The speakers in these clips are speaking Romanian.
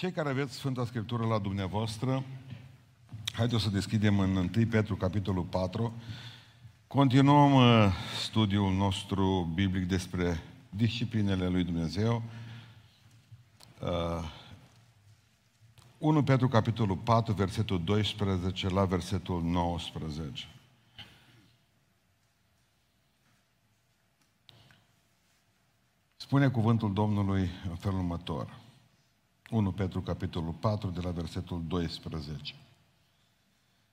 Cei care aveți Sfânta Scriptură la dumneavoastră, haideți să deschidem în 1 Petru, capitolul 4. Continuăm studiul nostru biblic despre disciplinele lui Dumnezeu. 1 Petru, capitolul 4, versetul 12 la versetul 19. Spune cuvântul Domnului în felul următor. 1 Petru, capitolul 4, de la versetul 12.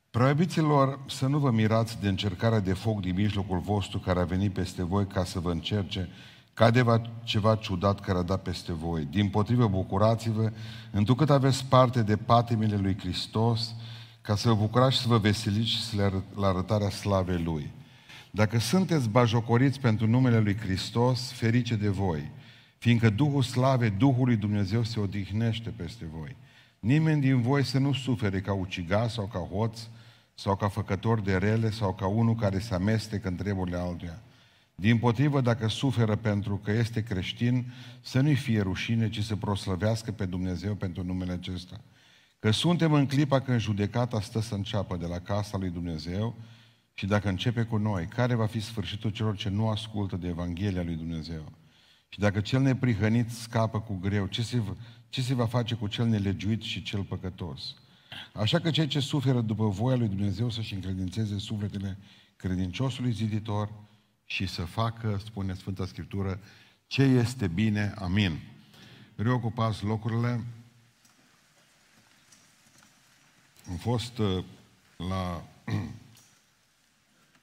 Prea iubiților, să nu vă mirați de încercarea de foc din mijlocul vostru care a venit peste voi ca să vă încerce ca de ceva ciudat care a dat peste voi. Dimpotrivă, bucurați-vă, întrucât aveți parte de patimile lui Hristos, ca să vă bucurați și să vă veseliți la arătarea slavei Lui. Dacă sunteți bajocoriți pentru numele lui Hristos, ferice de voi, fiindcă Duhul Slavei, Duhului Dumnezeu se odihnește peste voi. Nimeni din voi să nu sufere ca ucigaș sau ca hoț sau ca făcător de rele sau ca unul care se amestecă în treburile altuia. Dimpotrivă, dacă suferă pentru că este creștin, să nu-i fie rușine, ci să proslăvească pe Dumnezeu pentru numele acesta. Că suntem în clipa când judecata stă să înceapă de la casa lui Dumnezeu și dacă începe cu noi, care va fi sfârșitul celor ce nu ascultă de Evanghelia lui Dumnezeu? Și dacă cel neprihănit scapă cu greu, ce se va face cu cel nelegiuit și cel păcătos? Așa că cei ce suferă după voia lui Dumnezeu să-și încredințeze sufletele credinciosului ziditor și să facă, spune Sfânta Scriptură, ce este bine. Amin. Reocupați locurile. Am fost la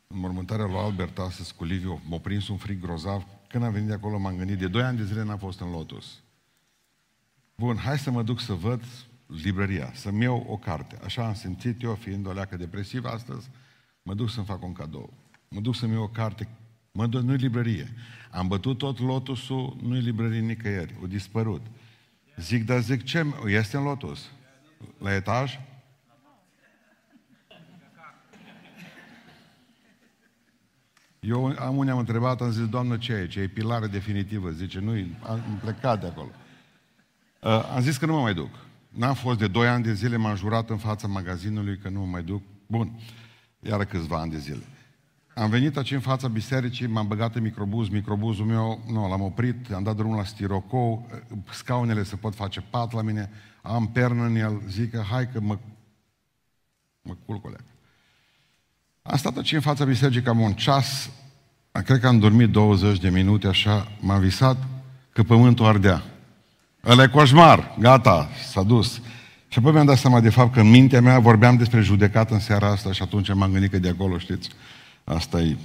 înmormântarea lui Albert astăzi cu Liviu. M-a prins un frig grozav. Când am venit de acolo, m-am gândit, de 2 ani de zile n-am fost în Lotus. Bun, hai să mă duc să văd librăria, să-mi iau o carte. Așa am simțit eu, fiind o leacă depresivă astăzi, mă duc să-mi fac un cadou. Mă duc să-mi iau o carte, mă duc, nu-i librărie. Am bătut tot Lotusul, nu-i librărie nicăieri, o dispărut. Zic, dar zic, ce este în Lotus? La etaj? Eu unii am întrebat, am zis, Doamnă, ce e? Ce e pilare definitivă? Zice, nu-i, am plecat de acolo. Am zis că nu mă mai duc. N-am fost de 2 ani de zile, m-am jurat în fața magazinului că nu mă mai duc. Bun, iară câțiva ani de zile. Am venit aici în fața bisericii, m-am băgat în microbuz, microbuzul meu, nu, l-am oprit, am dat drumul la stirocou, scaunele se pot face pat la mine, am pernă în el, zic că hai că mă culcule. Am stat aici în fața bisericii cam un ceas, cred că am dormit 20 de minute, așa, m-am visat că pământul ardea. Ăla e coșmar, gata, s-a dus. Și apoi mi-am dat seama de fapt că în mintea mea vorbeam despre judecată în seara asta și atunci m-am gândit că de acolo, știți, asta e.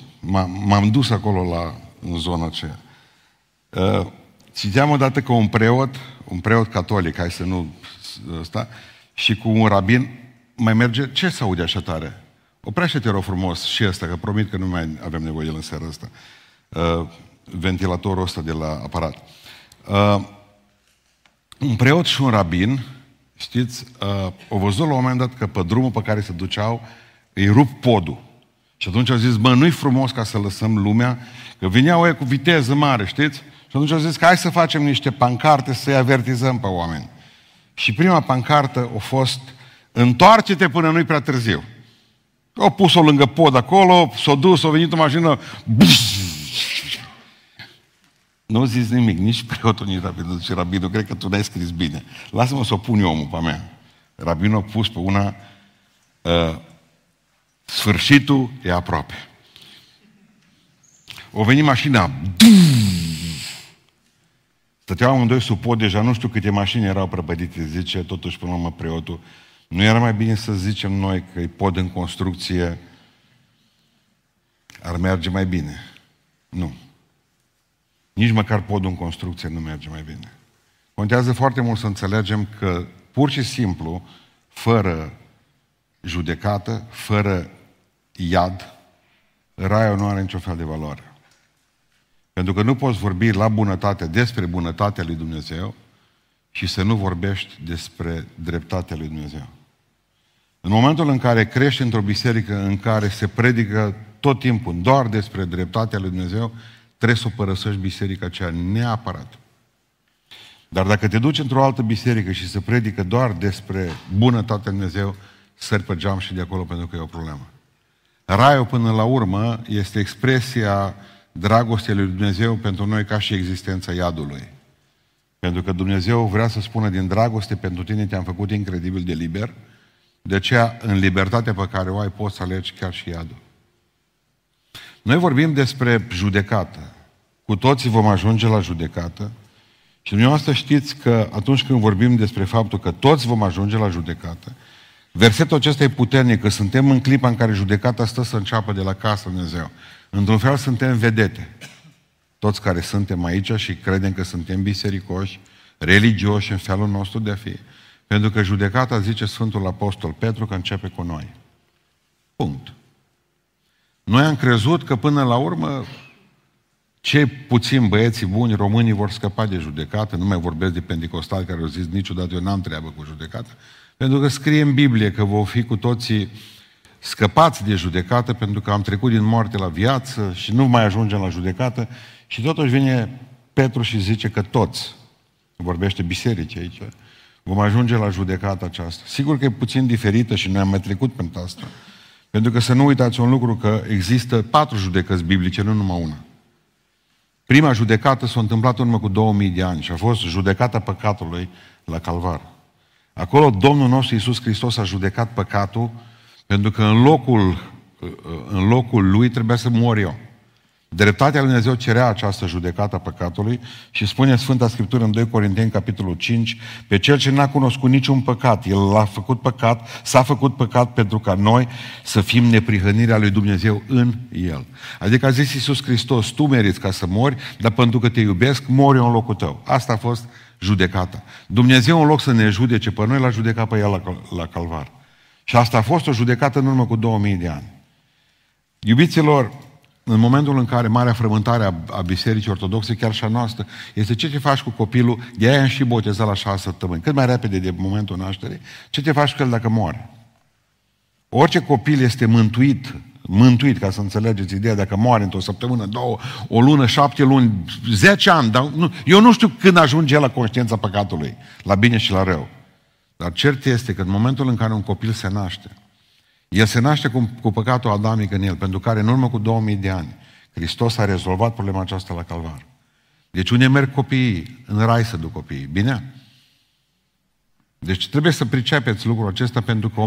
M-am dus acolo în zona aceea. Citeam odată că un preot catolic, hai să nu sta, și cu un rabin mai merge, ce se aude așa tare? Oprește-te, rog frumos, și ăsta, că promit că nu mai avem nevoie de el în seara asta. Ventilatorul ăsta de la aparat. Un preot și un rabin, știți, au văzut la un moment dat că pe drumul pe care se duceau îi rup podul. Și atunci au zis, bă, nu-i frumos ca să lăsăm lumea, că vineau ei cu viteză mare, știți? Și atunci au zis că hai să facem niște pancarte să-i avertizăm pe oameni. Și prima pancartă a fost, întoarce-te până nu-i prea târziu. Au pus-o lângă pod acolo, s-o dus, a venit o mașină. Nu zici nimic, nici preotul, nici rabinul. Și rabinul, cred că tu n-ai scris bine. Lasă-mă să o pun eu, omul pe mea. Rabinul a pus pe una, sfârșitul e aproape. O venit mașina. Stăteau amândoi sub pod, deja nu știu câte mașini erau prăbădite, zice, totuși până la urmă preotul. Nu era mai bine să zicem noi că e pod în construcție, ar merge mai bine? Nu. Nici măcar podul în construcție nu merge mai bine. Contează foarte mult să înțelegem că, pur și simplu, fără judecată, fără iad, raiul nu are niciun fel de valoare. Pentru că nu poți vorbi la bunătate despre bunătatea lui Dumnezeu și să nu vorbești despre dreptatea lui Dumnezeu. În momentul în care crești într-o biserică în care se predică tot timpul doar despre dreptatea lui Dumnezeu, trebuie să o părăsești biserica aceea neapărat. Dar dacă te duci într-o altă biserică și se predică doar despre bunătatea lui Dumnezeu, sări pe geam și de acolo, pentru că e o problemă. Raiul, până la urmă, este expresia dragostei lui Dumnezeu pentru noi, ca și existența iadului. Pentru că Dumnezeu vrea să spună: din dragoste pentru tine te-am făcut incredibil de liber, de aceea în libertatea pe care o ai poți să alegi chiar și iadul. Noi vorbim despre judecată. Cu toții vom ajunge la judecată și dumneavoastră știți că atunci când vorbim despre faptul că toți vom ajunge la judecată, versetul acesta e puternic, că suntem în clipa în care judecata stă să înceapă de la casa Dumnezeu. Într-un fel suntem vedete. Toți care suntem aici și credem că suntem bisericoși, religioși în felul nostru de a fi. Pentru că judecata, zice Sfântul Apostol Petru, că începe cu noi. Punct. Noi am crezut că până la urmă cei puțini băieții buni românii vor scăpa de judecată, nu mai vorbesc de pentecostali care au zis niciodată eu n-am treabă cu judecată, pentru că scrie în Biblie că vom fi cu toții scăpați de judecată pentru că am trecut din moarte la viață și nu mai ajungem la judecată. Și totuși vine Petru și zice că toți, vorbește bisericii aici, vom ajunge la judecata aceasta. Sigur că e puțin diferită și noi am mai trecut pentru asta. Pentru că să nu uitați un lucru, că există 4 judecăți biblice, nu numai una. Prima judecată s-a întâmplat în urmă cu 2000 de ani și a fost judecata păcatului la Calvar. Acolo Domnul nostru Iisus Hristos a judecat păcatul, pentru că în locul lui trebuia să mor eu. Dreptatea lui Dumnezeu cerea această judecată a păcatului și spune Sfânta Scriptură în 2 Corinteni, capitolul 5, pe cel ce n-a cunoscut niciun păcat, el l-a făcut păcat, s-a făcut păcat pentru ca noi să fim neprihănirea lui Dumnezeu în el. Adică a zis Iisus Hristos: tu meriți ca să mori, dar pentru că te iubesc, mor eu în locul tău. Asta a fost judecata. Dumnezeu, în loc să ne judece pe noi, l-a judecat pe el la Calvar. Și asta a fost o judecată în urmă cu 2000 de ani. Iubiților, în momentul în care marea frământare a bisericii ortodoxe, chiar și a noastră, este ce te faci cu copilul, de aia am și botezat la 6 săptămâni, cât mai repede de momentul nașterii, ce te faci cu el dacă moare. Orice copil este mântuit, ca să înțelegeți ideea, dacă moare într-o săptămână, 2, o lună, 7 luni, 10 ani, dar nu, eu nu știu când ajunge el la conștiința păcatului, la bine și la rău. Dar cert este că în momentul în care un copil se naște, el se naște cu păcatul adamic în el, pentru care în urmă cu 2000 de ani Hristos a rezolvat problema aceasta la Calvar. Deci unde merg copiii? În rai se duc copiii. Bine? Deci trebuie să pricepeți lucrul acesta, pentru că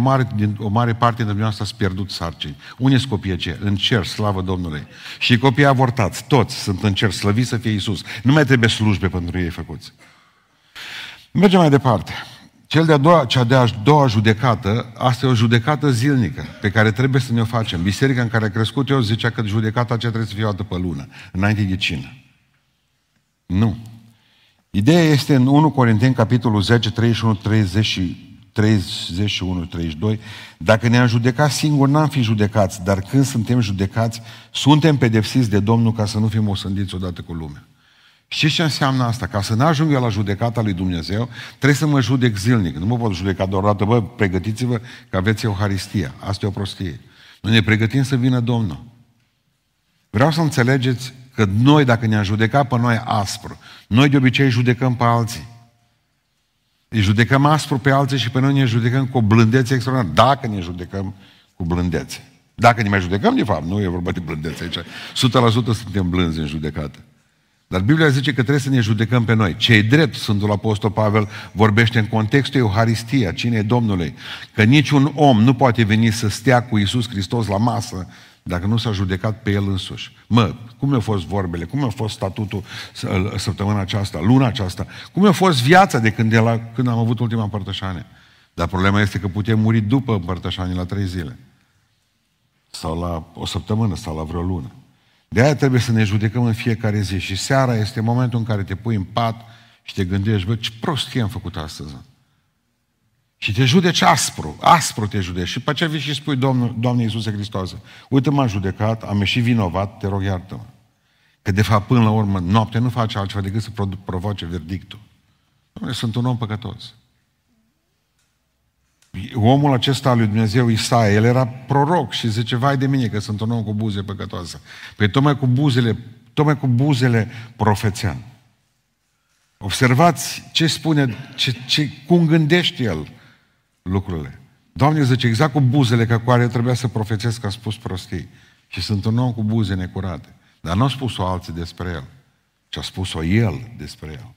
o mare parte din dumneavoastră s-a pierdut sarcini. Unde sunt copiii aceia? În cer, slavă Domnului. Și copiii avortați, toți sunt în cer, slăviți să fie Iisus. Nu mai trebuie slujbe pentru ei făcuți. Mergem mai departe. Cea de-a doua judecată, asta e o judecată zilnică pe care trebuie să ne-o facem. Biserica în care a crescut eu zicea că judecata aceea trebuie să fie o dată pe lună, înainte de cină. Nu. Ideea este în 1 Corinteni, capitolul 10, 31, 31, 32. Dacă ne-am judecat singuri, n-am fi judecați, dar când suntem judecați, suntem pedepsiți de Domnul ca să nu fim osândiți odată cu lumea. Știți ce înseamnă asta? Ca să n-ajung eu la judecata lui Dumnezeu, trebuie să mă judec zilnic. Nu mă pot judeca doar o dată, bă, pregătiți-vă că aveți Euharistia. Asta e o prostie. Noi ne pregătim să vină Domnul. Vreau să înțelegeți că noi, dacă ne-am judecat pe noi aspru, noi de obicei judecăm pe alții. Îi judecăm aspru pe alții și pe noi ne judecăm cu o blândețe extraordinară. Dacă ne judecăm cu blândețe. Dacă ne mai judecăm, de fapt, nu e vorba de blândețe aici. 100% suntem blânzi în judecată. Dar Biblia zice că trebuie să ne judecăm pe noi. Ce e drept, Sfântul Apostol Pavel vorbește în contextul Euharistia, cine e Domnului, că niciun om nu poate veni să stea cu Iisus Hristos la masă dacă nu s-a judecat pe el însuși. Mă, cum mi-au fost vorbele, cum mi-a fost statutul săptămâna aceasta, luna aceasta, cum mi-a fost viața de când am avut ultima împărtășanie. Dar problema este că putem muri după împărtășanie, la 3 zile. Sau la o săptămână, sau la vreo lună. De aia trebuie să ne judecăm în fiecare zi. Și seara este momentul în care te pui în pat și te gândești: bă, ce prostie am făcut astăzi. Și te judeci aspru te judeci. Și pe aceea vii și spui: Doamne Iisuse Hristoase, uite, m-am judecat, am ieșit vinovat, te rog iartă-mă. Că de fapt, până la urmă, noaptea nu face altceva decât să provoace verdictul. Doamne, sunt un om păcătos. Omul acesta lui Dumnezeu, Isaia, el era proroc și zice: vai de mine că sunt un om cu buze păcătoase. Păi tocmai cu buzele profețeam. Observați ce spune, cum gândește el lucrurile. Doamne, zice, exact cu buzele ca care trebuia să profețesc că a spus prostii. Și sunt un om cu buze necurate. Dar nu a spus-o alții despre el, ci a spus-o el despre el.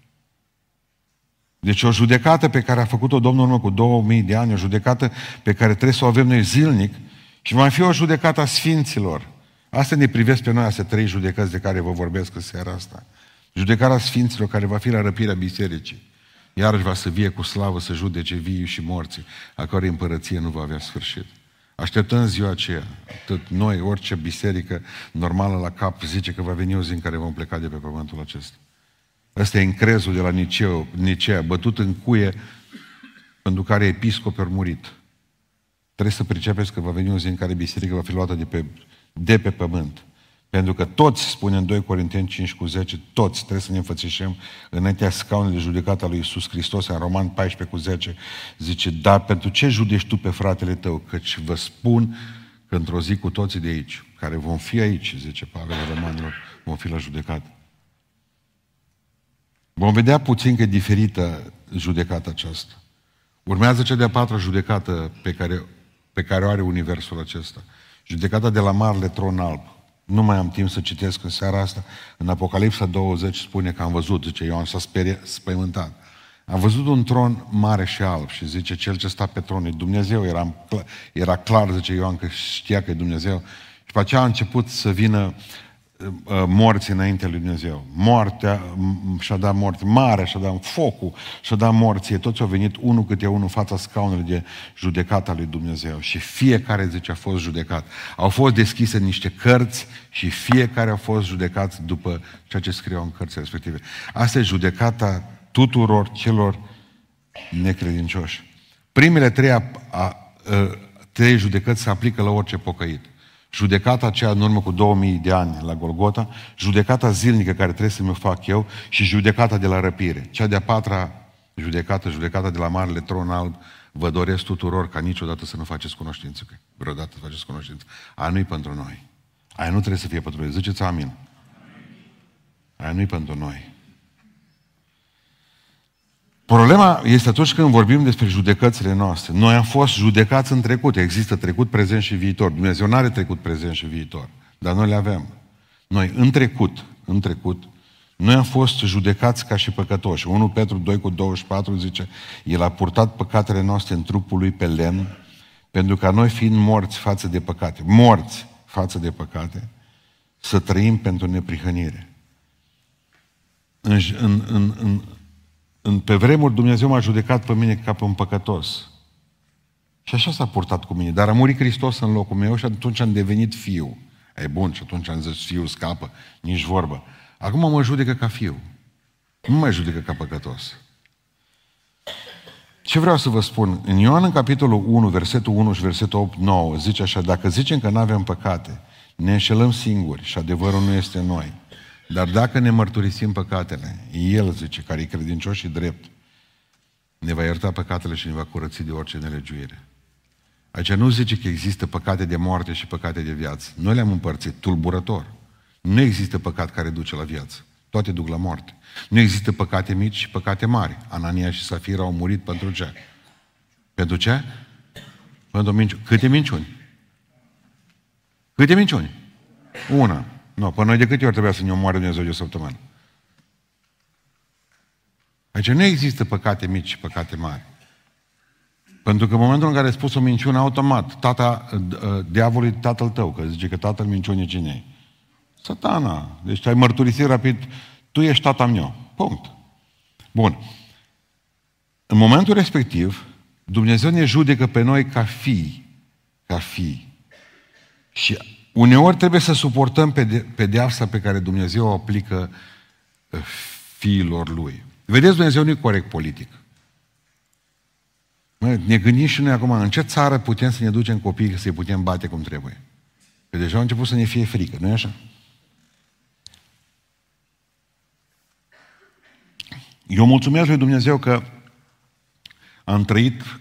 Deci o judecată pe care a făcut-o Domnul meu cu 2000 de ani, o judecată pe care trebuie să o avem noi zilnic, și mai fi o judecată a Sfinților. Asta ne privesc pe noi, astea trei judecăți de care vă vorbesc în seara asta. Judecarea Sfinților care va fi la răpirea bisericii. Iarăși va să vie cu slavă să judece vii și morții, a cărei împărăție nu va avea sfârșit. Așteptăm ziua aceea. Atât noi, orice biserică normală la cap zice că va veni o zi în care vom pleca de pe pământul acesta. Ăsta e încrezul de la Nicea, bătut în cuie, pentru care episcop a murit. Trebuie să pricepeți că va veni o zi în care biserica va fi luată de pe pământ. Pentru că toți, spune în 2 Corinteni 5,10, toți trebuie să ne înfățișăm înaintea scaunului de judecată a lui Iisus Hristos. În Roman 14,10 zice, dar pentru ce judești tu pe fratele tău? Căci vă spun că într-o zi cu toții de aici, care vom fi aici, zice Pavel Romanilor, vom fi la judecată. Vom vedea puțin că e diferită judecata aceasta. Urmează cea de-a patra judecată pe care o are universul acesta. Judecata de la Marele Tron Alb. Nu mai am timp să citesc în seara asta. În Apocalipsa 20 spune că am văzut, zice Ioan, s-a spăimântat. Am văzut un tron mare și alb și zice, cel ce sta pe tron e Dumnezeu. Era clar, zice Ioan, că știa că e Dumnezeu. Și pe aceea a început să vină morți înaintea lui Dumnezeu. Moartea și-a dat morți, mare și-a dat focul, și-a dat morții. Toți au venit unul câte unul fața scaunului de judecata lui Dumnezeu. Și fiecare, zice, a fost judecat. Au fost deschise niște cărți și fiecare a fost judecat după ceea ce scriau în cărțile respective. Asta e judecata tuturor celor necredincioși. Primele trei judecăți se aplică la orice pocăit. Judecata aceea în urmă cu 2000 de ani la Golgota, judecata zilnică care trebuie să mi-o fac eu și judecata de la răpire. Cea de-a patra judecată, judecata de la Marele Tron Alb, vă doresc tuturor ca niciodată să nu faceți cunoștință. Că vreodată să faceți cunoștință. Aia nu-i pentru noi. Aia nu trebuie să fie pentru noi. Ziceți amin. Aia nu-i pentru noi. Problema este atunci când vorbim despre judecățile noastre. Noi am fost judecați în trecut. Există trecut, prezent și viitor. Dumnezeu nu are trecut, prezent și viitor. Dar noi le avem. Noi în trecut, noi am fost judecați ca și păcătoși. 1 Petru 2,24 zice, El a purtat păcatele noastre în trupul Lui pe lemn, pentru ca noi fiind morți față de păcate, să trăim pentru neprihănire. Pe vremuri Dumnezeu m-a judecat pe mine ca pe un păcătos. Și așa s-a purtat cu mine. Dar a murit Hristos în locul meu și atunci am devenit fiu. E bun, și atunci am zis, fiu scapă, nici vorbă. Acum mă judecă ca fiu. Nu mă judecă ca păcătos. Ce vreau să vă spun? În Ioan, în capitolul 1, versetul 1 și versetul 8-9, zice așa, dacă zicem că nu avem păcate, ne înșelăm singuri și adevărul nu este în noi. Dar dacă ne mărturisim păcatele, El, zice, care e credincios și drept, ne va ierta păcatele și ne va curăți de orice nelegiuire. Aici nu zice că există păcate de moarte și păcate de viață. Noi le-am împărțit, tulburător. Nu există păcat care duce la viață. Toate duc la moarte. Nu există păcate mici și păcate mari. Anania și Safira au murit pentru ce? Pentru ce? Pentru minciuni. Câte minciuni? Câte minciuni? Una. Nu, până noi de câte ori trebuia să ne omoare Dumnezeu de o săptămână? Aici nu există păcate mici și păcate mari. Pentru că în momentul în care ai spus o minciună, automat, diavolul e tatăl tău, că zice că tatăl minciunii cine e? Satana. Deci ai mărturisit rapid, tu ești tata meu. Punct. Bun. În momentul respectiv, Dumnezeu ne judecă pe noi ca fii. Și uneori trebuie să suportăm pedeapsa pe care Dumnezeu o aplică fiilor Lui. Vedeți, Dumnezeu nu e corect politic. Ne gândim și noi acum, în ce țară putem să ne ducem copiii, să-i putem bate cum trebuie? Că deja a început să ne fie frică, nu-i așa? Eu mulțumesc lui Dumnezeu că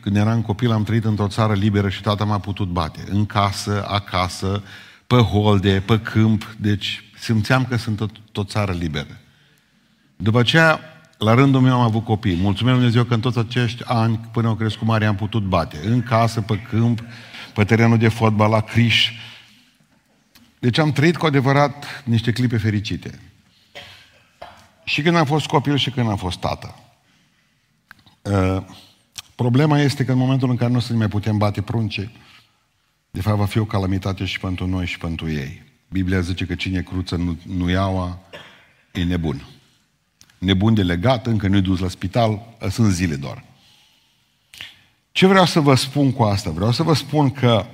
când eram copil, am trăit într-o țară liberă și tata m-a putut bate. În casă, acasă, pe holde, pe câmp, deci simțeam că sunt o țară liberă. După aceea, La rândul meu am avut copii. Mulțumesc Dumnezeu că în toți acești ani, până au crescut mari, am putut bate. În casă, pe câmp, pe terenul de fotbal, la criș. Deci am trăit cu adevărat niște clipe fericite. Și când am fost copil și când am fost tată. Problema este că în momentul în care nu o să ne mai putem bate prunce, de fapt va fi o calamitate și pentru noi și pentru ei. Biblia zice că cine cruță nu iaua, e nebun. Nebun de legat, încă nu-i dus la spital, sunt zile doar. Ce vreau să vă spun cu asta? Vreau să vă spun că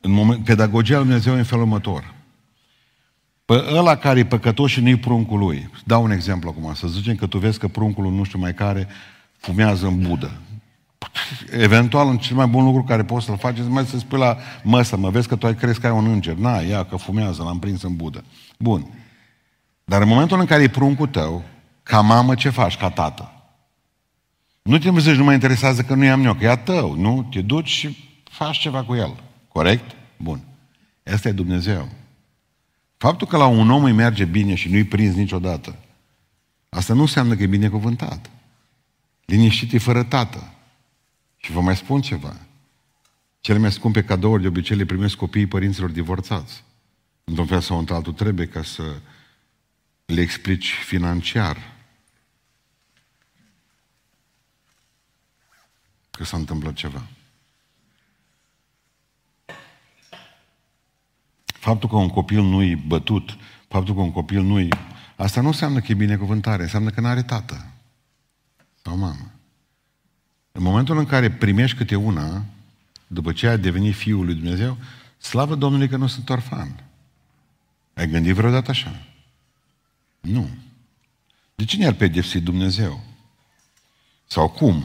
în moment, pedagogia lui Dumnezeu e în felul următor. Pe ăla care e păcătos și nu-i pruncul lui. Dau un exemplu acum. Să zicem că tu vezi că pruncul nu știu mai care fumează în budă. Eventual, în cel mai bun lucru care poți să-l faci, mai să spui la măsă, mă vezi că tu ai crezi că ai un înger. Na, ia că fumează, l-am prins în budă. Bun. Dar în momentul în care e pruncul tău, ca mamă ce faci, ca tată? Nu te zici, nu mă interesează că nu i-am eu, că e tău, nu? Te duci și faci ceva cu el. Corect? Bun. Asta e Dumnezeu. Faptul că la un om îi merge bine și nu-i prins niciodată, asta nu înseamnă că e binecuvântat. Liniștit e fără tată. Și vă mai spun ceva. Cele mai scumpe cadouri de obicei le primesc copiii părinților divorțați. Într-un fel sau într-altul trebuie ca să le explici financiar că s-a întâmplat ceva. Faptul că un copil nu-i bătut, faptul că un copil nu-i... Asta nu înseamnă că e binecuvântare, înseamnă că n-are tată sau mamă. În momentul în care primești câte una, după ce ai devenit Fiul lui Dumnezeu, slavă Domnului că nu sunt orfan. Ai gândit vreodată așa? Nu. De ce ne-ar pedepsi Dumnezeu? Sau cum?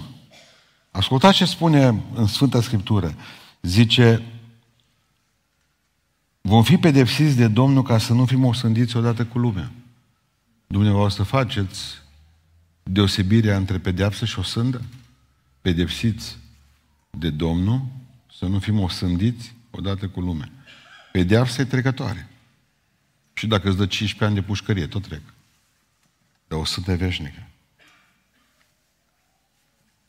Ascultați ce spune în Sfânta Scriptură. Zice, vom fi pedepsiți de Domnul ca să nu fim osândiți odată cu lumea. Dumneavoastră faceți deosebirea între pedeapsă și osândă? Pedepsiți de Domnul să nu fim osândiți odată cu lumea. Pedeapsa e trecătoare. Și dacă îți dă 15 ani de pușcărie, tot trec. Dar osânda e veșnică.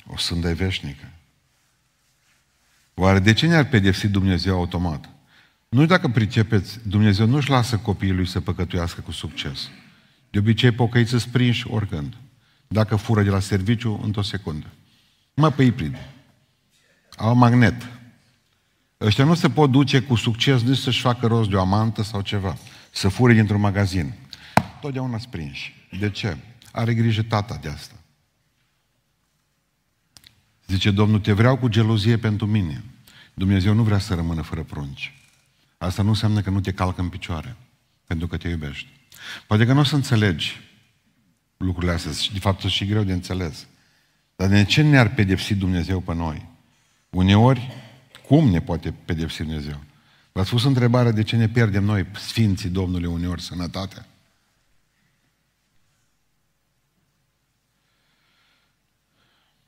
Osânda e veșnică. Oare de ce ne-ar pedepsi Dumnezeu automat? Nu știu dacă pricepeți, Dumnezeu nu-și lasă copiii lui să păcătuiască cu succes. De obicei, pocăiți îți prinși oricând. Dacă fură de la serviciu, într-o secundă. Mă, pe ei prinde. Au magnet. Ăștia nu se pot duce cu succes nici să-și facă rost de o amantă sau ceva. Să fure dintr-un magazin. Totdeauna sprinși. De ce? Are grijă tata de asta. Zice, Domnul, te vreau cu gelozie pentru mine. Dumnezeu nu vrea să rămână fără prunci. Asta nu înseamnă că nu te calcă în picioare. Pentru că te iubești. Poate că nu o să înțelegi lucrurile astea. De fapt, sunt și greu de înțeles. Dar de ce ne-ar pedepsi Dumnezeu pe noi? Uneori, cum ne poate pedepsi Dumnezeu? V-ați pus întrebarea de ce ne pierdem noi, Sfinții Domnului, uneori sănătatea?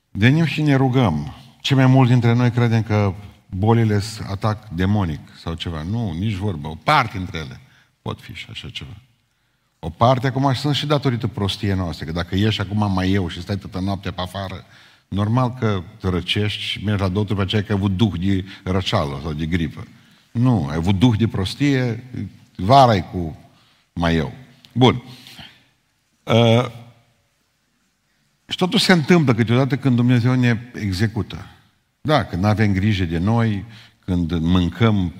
Venim și ne rugăm. Cei mai mulți dintre noi credem că bolile sunt atac demonic sau ceva. Nu, nici vorbă. O parte dintre ele pot fi și așa ceva. O parte acum sunt și datorită prostiei noastre, că dacă ieși acum mai eu și stai toată noaptea pe afară, normal că te răcești și mergi la doctor pe aceea că ai avut duh de răceală sau de gripă. Nu, ai avut duh de prostie, vara-i cu mai eu. Bun. Și totuși se întâmplă câteodată când Dumnezeu ne execută. Da, când avem grijă de noi, când mâncăm,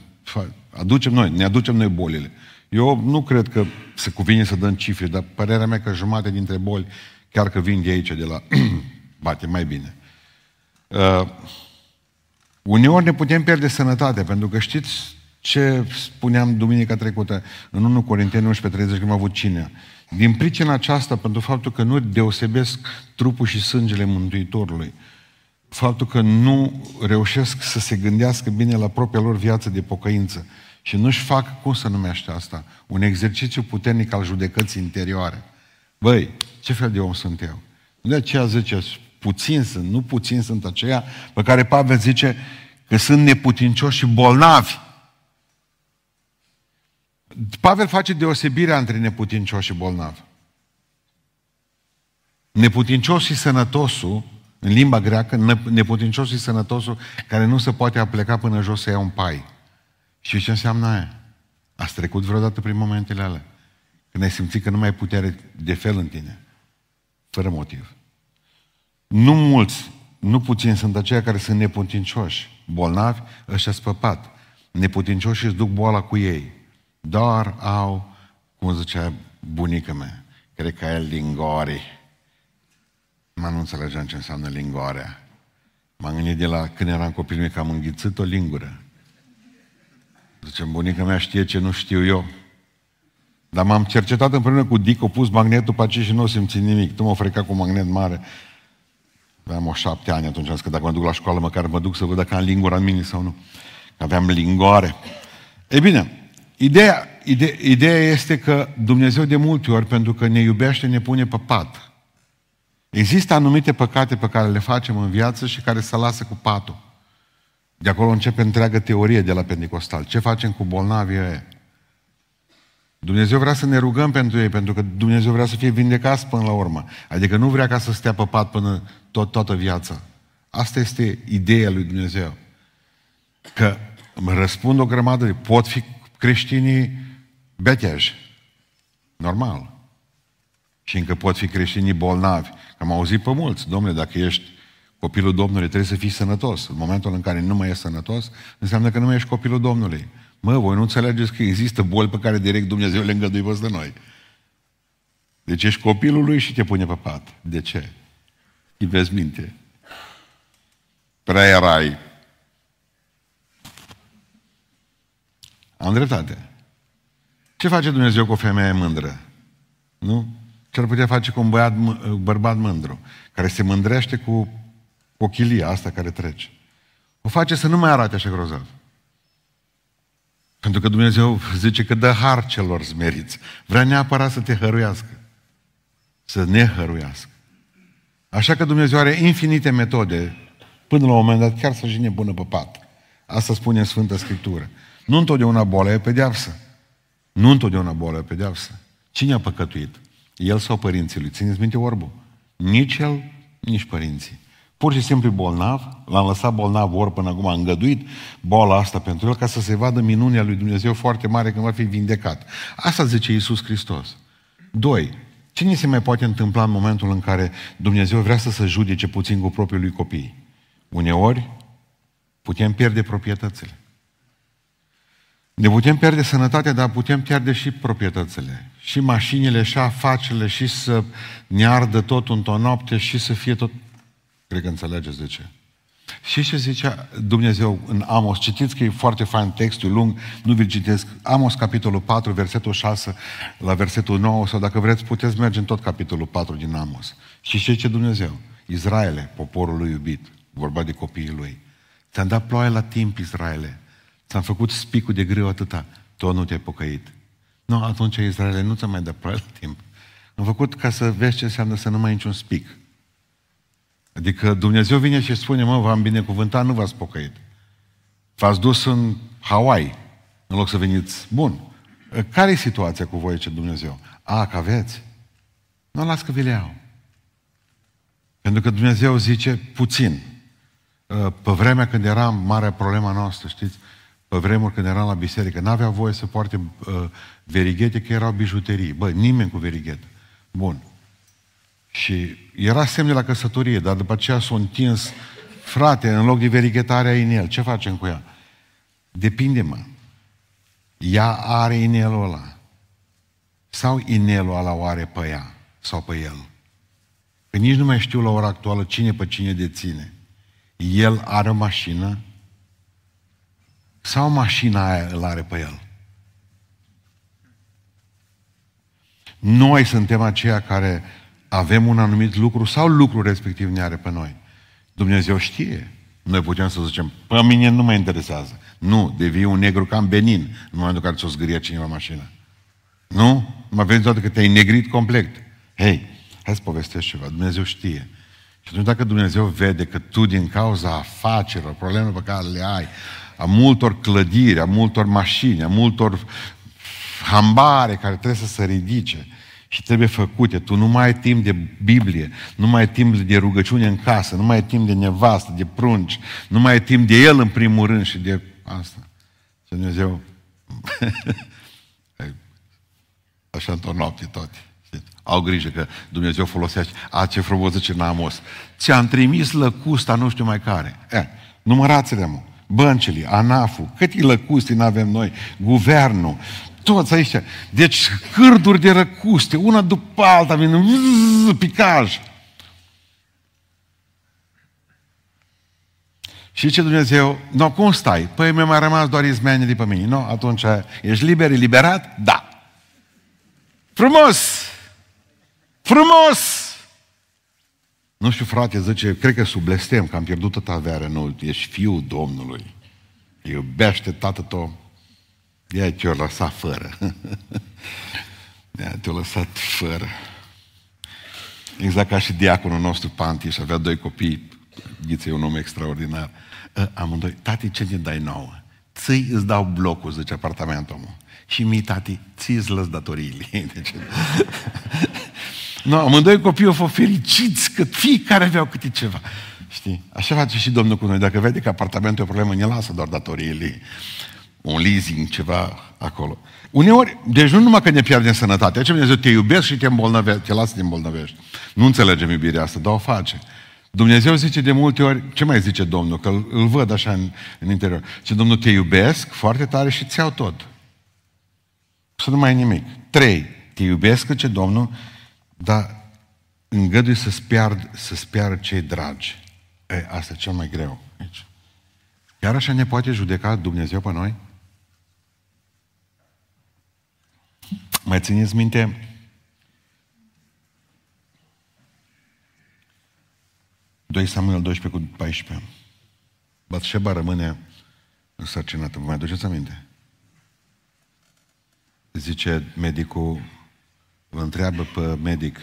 ne aducem noi bolile. Eu nu cred că se cuvine să dăm cifre, dar părerea mea că jumate dintre boli chiar că vin de aici, de la bate mai bine. Uneori ne putem pierde sănătatea, pentru că știți ce spuneam duminica trecută în 1 Corinteni 11:30 când am avut cinea. Din pricina aceasta, pentru faptul că nu deosebesc trupul și sângele Mântuitorului, faptul că nu reușesc să se gândească bine la propria lor viață de pocăință și nu-și fac, cum să numește asta, un exercițiu puternic al judecății interioare. Băi, ce fel de om sunt eu? De aceea ziceți, puțin sunt, nu puțin sunt aceia pe care Pavel zice că sunt neputincioși și bolnavi. Pavel face deosebirea între neputincioși și bolnavi. Neputincios și sănătosul, în limba greacă, neputincios și sănătosul care nu se poate apleca până jos să ia un pai. Și ce înseamnă aia? Ați trecut vreodată prin momentele alea? Când ai simțit că nu mai ai putere de fel în tine. Fără motiv. Nu mulți, nu puțini sunt aceia care sunt neputincioși, bolnavi, ăștia spăpat. Neputincioși își duc boala cu ei. Dar au, cum zicea bunica mea, cred că e lingori. Nu înțelegeam ce înseamnă lingoarea. M-am gândit de la când eram copil mic, am înghițit o lingură. Zice, bunica mea știe ce nu știu eu. Dar m-am cercetat împreună cu Dic, o pus magnetul pe aici și nu o simți nimic. Tu mă freca cu un magnet mare. Aveam o 7 ani atunci, că dacă mă duc la școală, măcar mă duc să văd dacă am lingura în mine sau nu. Că aveam lingoare. Ei bine, ideea este că Dumnezeu de multe ori, pentru că ne iubește, ne pune pe pat. Există anumite păcate pe care le facem în viață și care se lasă cu patul. De acolo începe întreaga teorie de la Pentecostal. Ce facem cu bolnavii ăia? Dumnezeu vrea să ne rugăm pentru ei, pentru că Dumnezeu vrea să fie vindecați până la urmă. Adică nu vrea ca să stea pe pat până toată viața. Asta este ideea lui Dumnezeu. Că îmi răspund o grămadă de... Pot fi creștinii beteași. Normal. Și încă pot fi creștinii bolnavi. Am auzit pe mulți. Dom'le, dacă ești copilul Domnului, trebuie să fii sănătos. În momentul în care nu mai ești sănătos, înseamnă că nu mai ești copilul Domnului. Mă, voi nu înțelegeți că există boli pe care direct Dumnezeu le îngăduie peste noi. Deci ești copilul lui și te pune pe pat. De ce? Îi vezi minte. Prea erai. Am dreptate. Ce face Dumnezeu cu o femeie mândră? Nu? Ce-ar putea face cu un bărbat mândru? Care se mândrește cu cochilia asta care trece. O face să nu mai arate așa grozav. Pentru că Dumnezeu zice că dă har celor smeriți. Vrea neapărat să te hăruiască. Să ne hăruiască. Așa că Dumnezeu are infinite metode, până la un moment dat, chiar să-și ne pună pe pat. Asta spune în Sfânta Scriptură. Nu întotdeauna boala e pedeapsă. Nu întotdeauna boala e pedeapsă. Cine a păcătuit? El sau părinții lui? Țineți minte orbul. Nici el, nici părinții. Pur și simplu bolnav, l-am lăsat bolnav ori până acum, a îngăduit boala asta pentru el ca să se vadă minunea lui Dumnezeu foarte mare când va fi vindecat. Asta zice Iisus Hristos. 2. Ce ni se mai poate întâmpla în momentul în care Dumnezeu vrea să se judece puțin cu propriul lui copii? Uneori putem pierde proprietățile. Ne putem pierde sănătatea, dar putem pierde și proprietățile. Și mașinile, și afacerile, și să ne ardă tot într-o noapte și să fie tot... Cred că înțelegeți de ce. Și ce zicea Dumnezeu în Amos? Citiți că e foarte fain textul, lung, nu vi-l citesc. Amos, capitolul 4, versetul 6 la versetul 9, sau dacă vreți, puteți merge în tot capitolul 4 din Amos. Și ce zice Dumnezeu? Israele, poporul lui iubit, vorba de copiii lui. Ți-am dat ploaie la timp, Israele. Ți-am făcut spicul de grâu atâta. Tu nu te-ai pocăit. Nu, atunci Israele nu ți-a mai dat ploaie la timp. Am făcut ca să vezi ce înseamnă să nu mai ai niciun spic. Adică Dumnezeu vine și spune, mă, v-am binecuvântat, nu v-ați pocăit. V-ați dus în Hawaii, în loc să veniți. Bun. Care-i situația cu voi, ce Dumnezeu? A, că aveți? Nu, las că vi le iau. Pentru că Dumnezeu zice puțin. Pe vremea când era marea problema noastră, știți? Pe vremuri când eram la biserică, n-avea voie să poarte verighete, că erau bijuterii. Bă, nimeni cu verighetă. Bun. Și era semn de la căsătorie, dar după aceea s-a întins, frate, în loc de verighetarea în el. Ce facem cu ea? Depinde, mă. Ea are inelul ăla. Sau inelul ăla o are pe ea sau pe el. Că nici nu mai știu la ora actuală cine pe cine deține. El are o mașină sau mașina aia îl are pe el. Noi suntem aceia care avem un anumit lucru sau lucrul respectiv ne are pe noi. Dumnezeu știe. Noi putem să zicem, pe mine nu mă interesează. Nu, devii un negru ca în Benin în momentul în care ți-o zgârie cineva mașina. Nu? Mă vezi toată că te-ai negrit complet. Hei, hai să povestesc ceva. Dumnezeu știe. Și atunci dacă Dumnezeu vede că tu din cauza afacerilor, problemelor pe care le ai, a multor clădiri, a multor mașini, a multor hambare care trebuie să se ridice, și trebuie făcute. Tu nu mai ai timp de Biblie, nu mai ai timp de rugăciune în casă, nu mai ai timp de nevastă, de prunci, nu mai ai timp de el în primul rând și de asta. Și Dumnezeu așa într-o noapte toate. Au grijă că Dumnezeu folosește. A, ce frumos zice în Amos. Ți-am trimis lăcusta nu știu mai care. Numărați-le, mă. Băncile, ANAF-ul, câte lăcuste n-avem noi, guvernul, toți aici. Deci cârduri de răcuste, una după alta, vine picaj. Și ce Dumnezeu, no, cum stai? Păi mi-a mai rămas doar izmeane de pe mine, no? Atunci ești liber, eliberat? Da. Frumos! Frumos! Nu știu, frate, zice, cred că sub blestem, că am pierdut tot averea, nu, ești fiul Domnului. Iubește tată tău. De-aia te-o lăsa fără. De-aia te-o lăsat fără. Exact ca și diaconul nostru, Pantiș, avea 2 copii. Ghiță e un om extraordinar. Amândoi, tati, ce ne dai nouă? Ții îți dau blocul, zice apartamentul omul. Și mie, tati, ții îți lăs datoriile. Deci... No, amândoi copiii au fost fericiți că fiecare aveau câte ceva. Știi? Așa face și Domnul cu noi. Dacă vede că apartamentul e o problemă, ne lasă doar datoriile. Un leasing, ceva acolo. Uneori, deci nu numai că ne pierdem sănătatea. Ce Dumnezeu te iubesc și te îmbolnăvești, te lasă să te îmbolnăvești. Nu înțelegem iubirea asta, dar o face. Dumnezeu zice de multe ori, ce mai zice Domnul? Că îl văd așa în interior. Zice, Domnul, te iubesc foarte tare și ți iau tot. Să nu mai e nimic. 3. Te iubesc, ce Domnul, dar îngădui să-ți piardă cei dragi. Ei, asta e cel mai greu. Aici. Iar așa ne poate judeca Dumnezeu pe noi? Mai țineți minte? Samuel 12:14. Batșeba rămâne însărcinată. Vă mai aduceți aminte? Zice medicul, vă întreabă pe medic,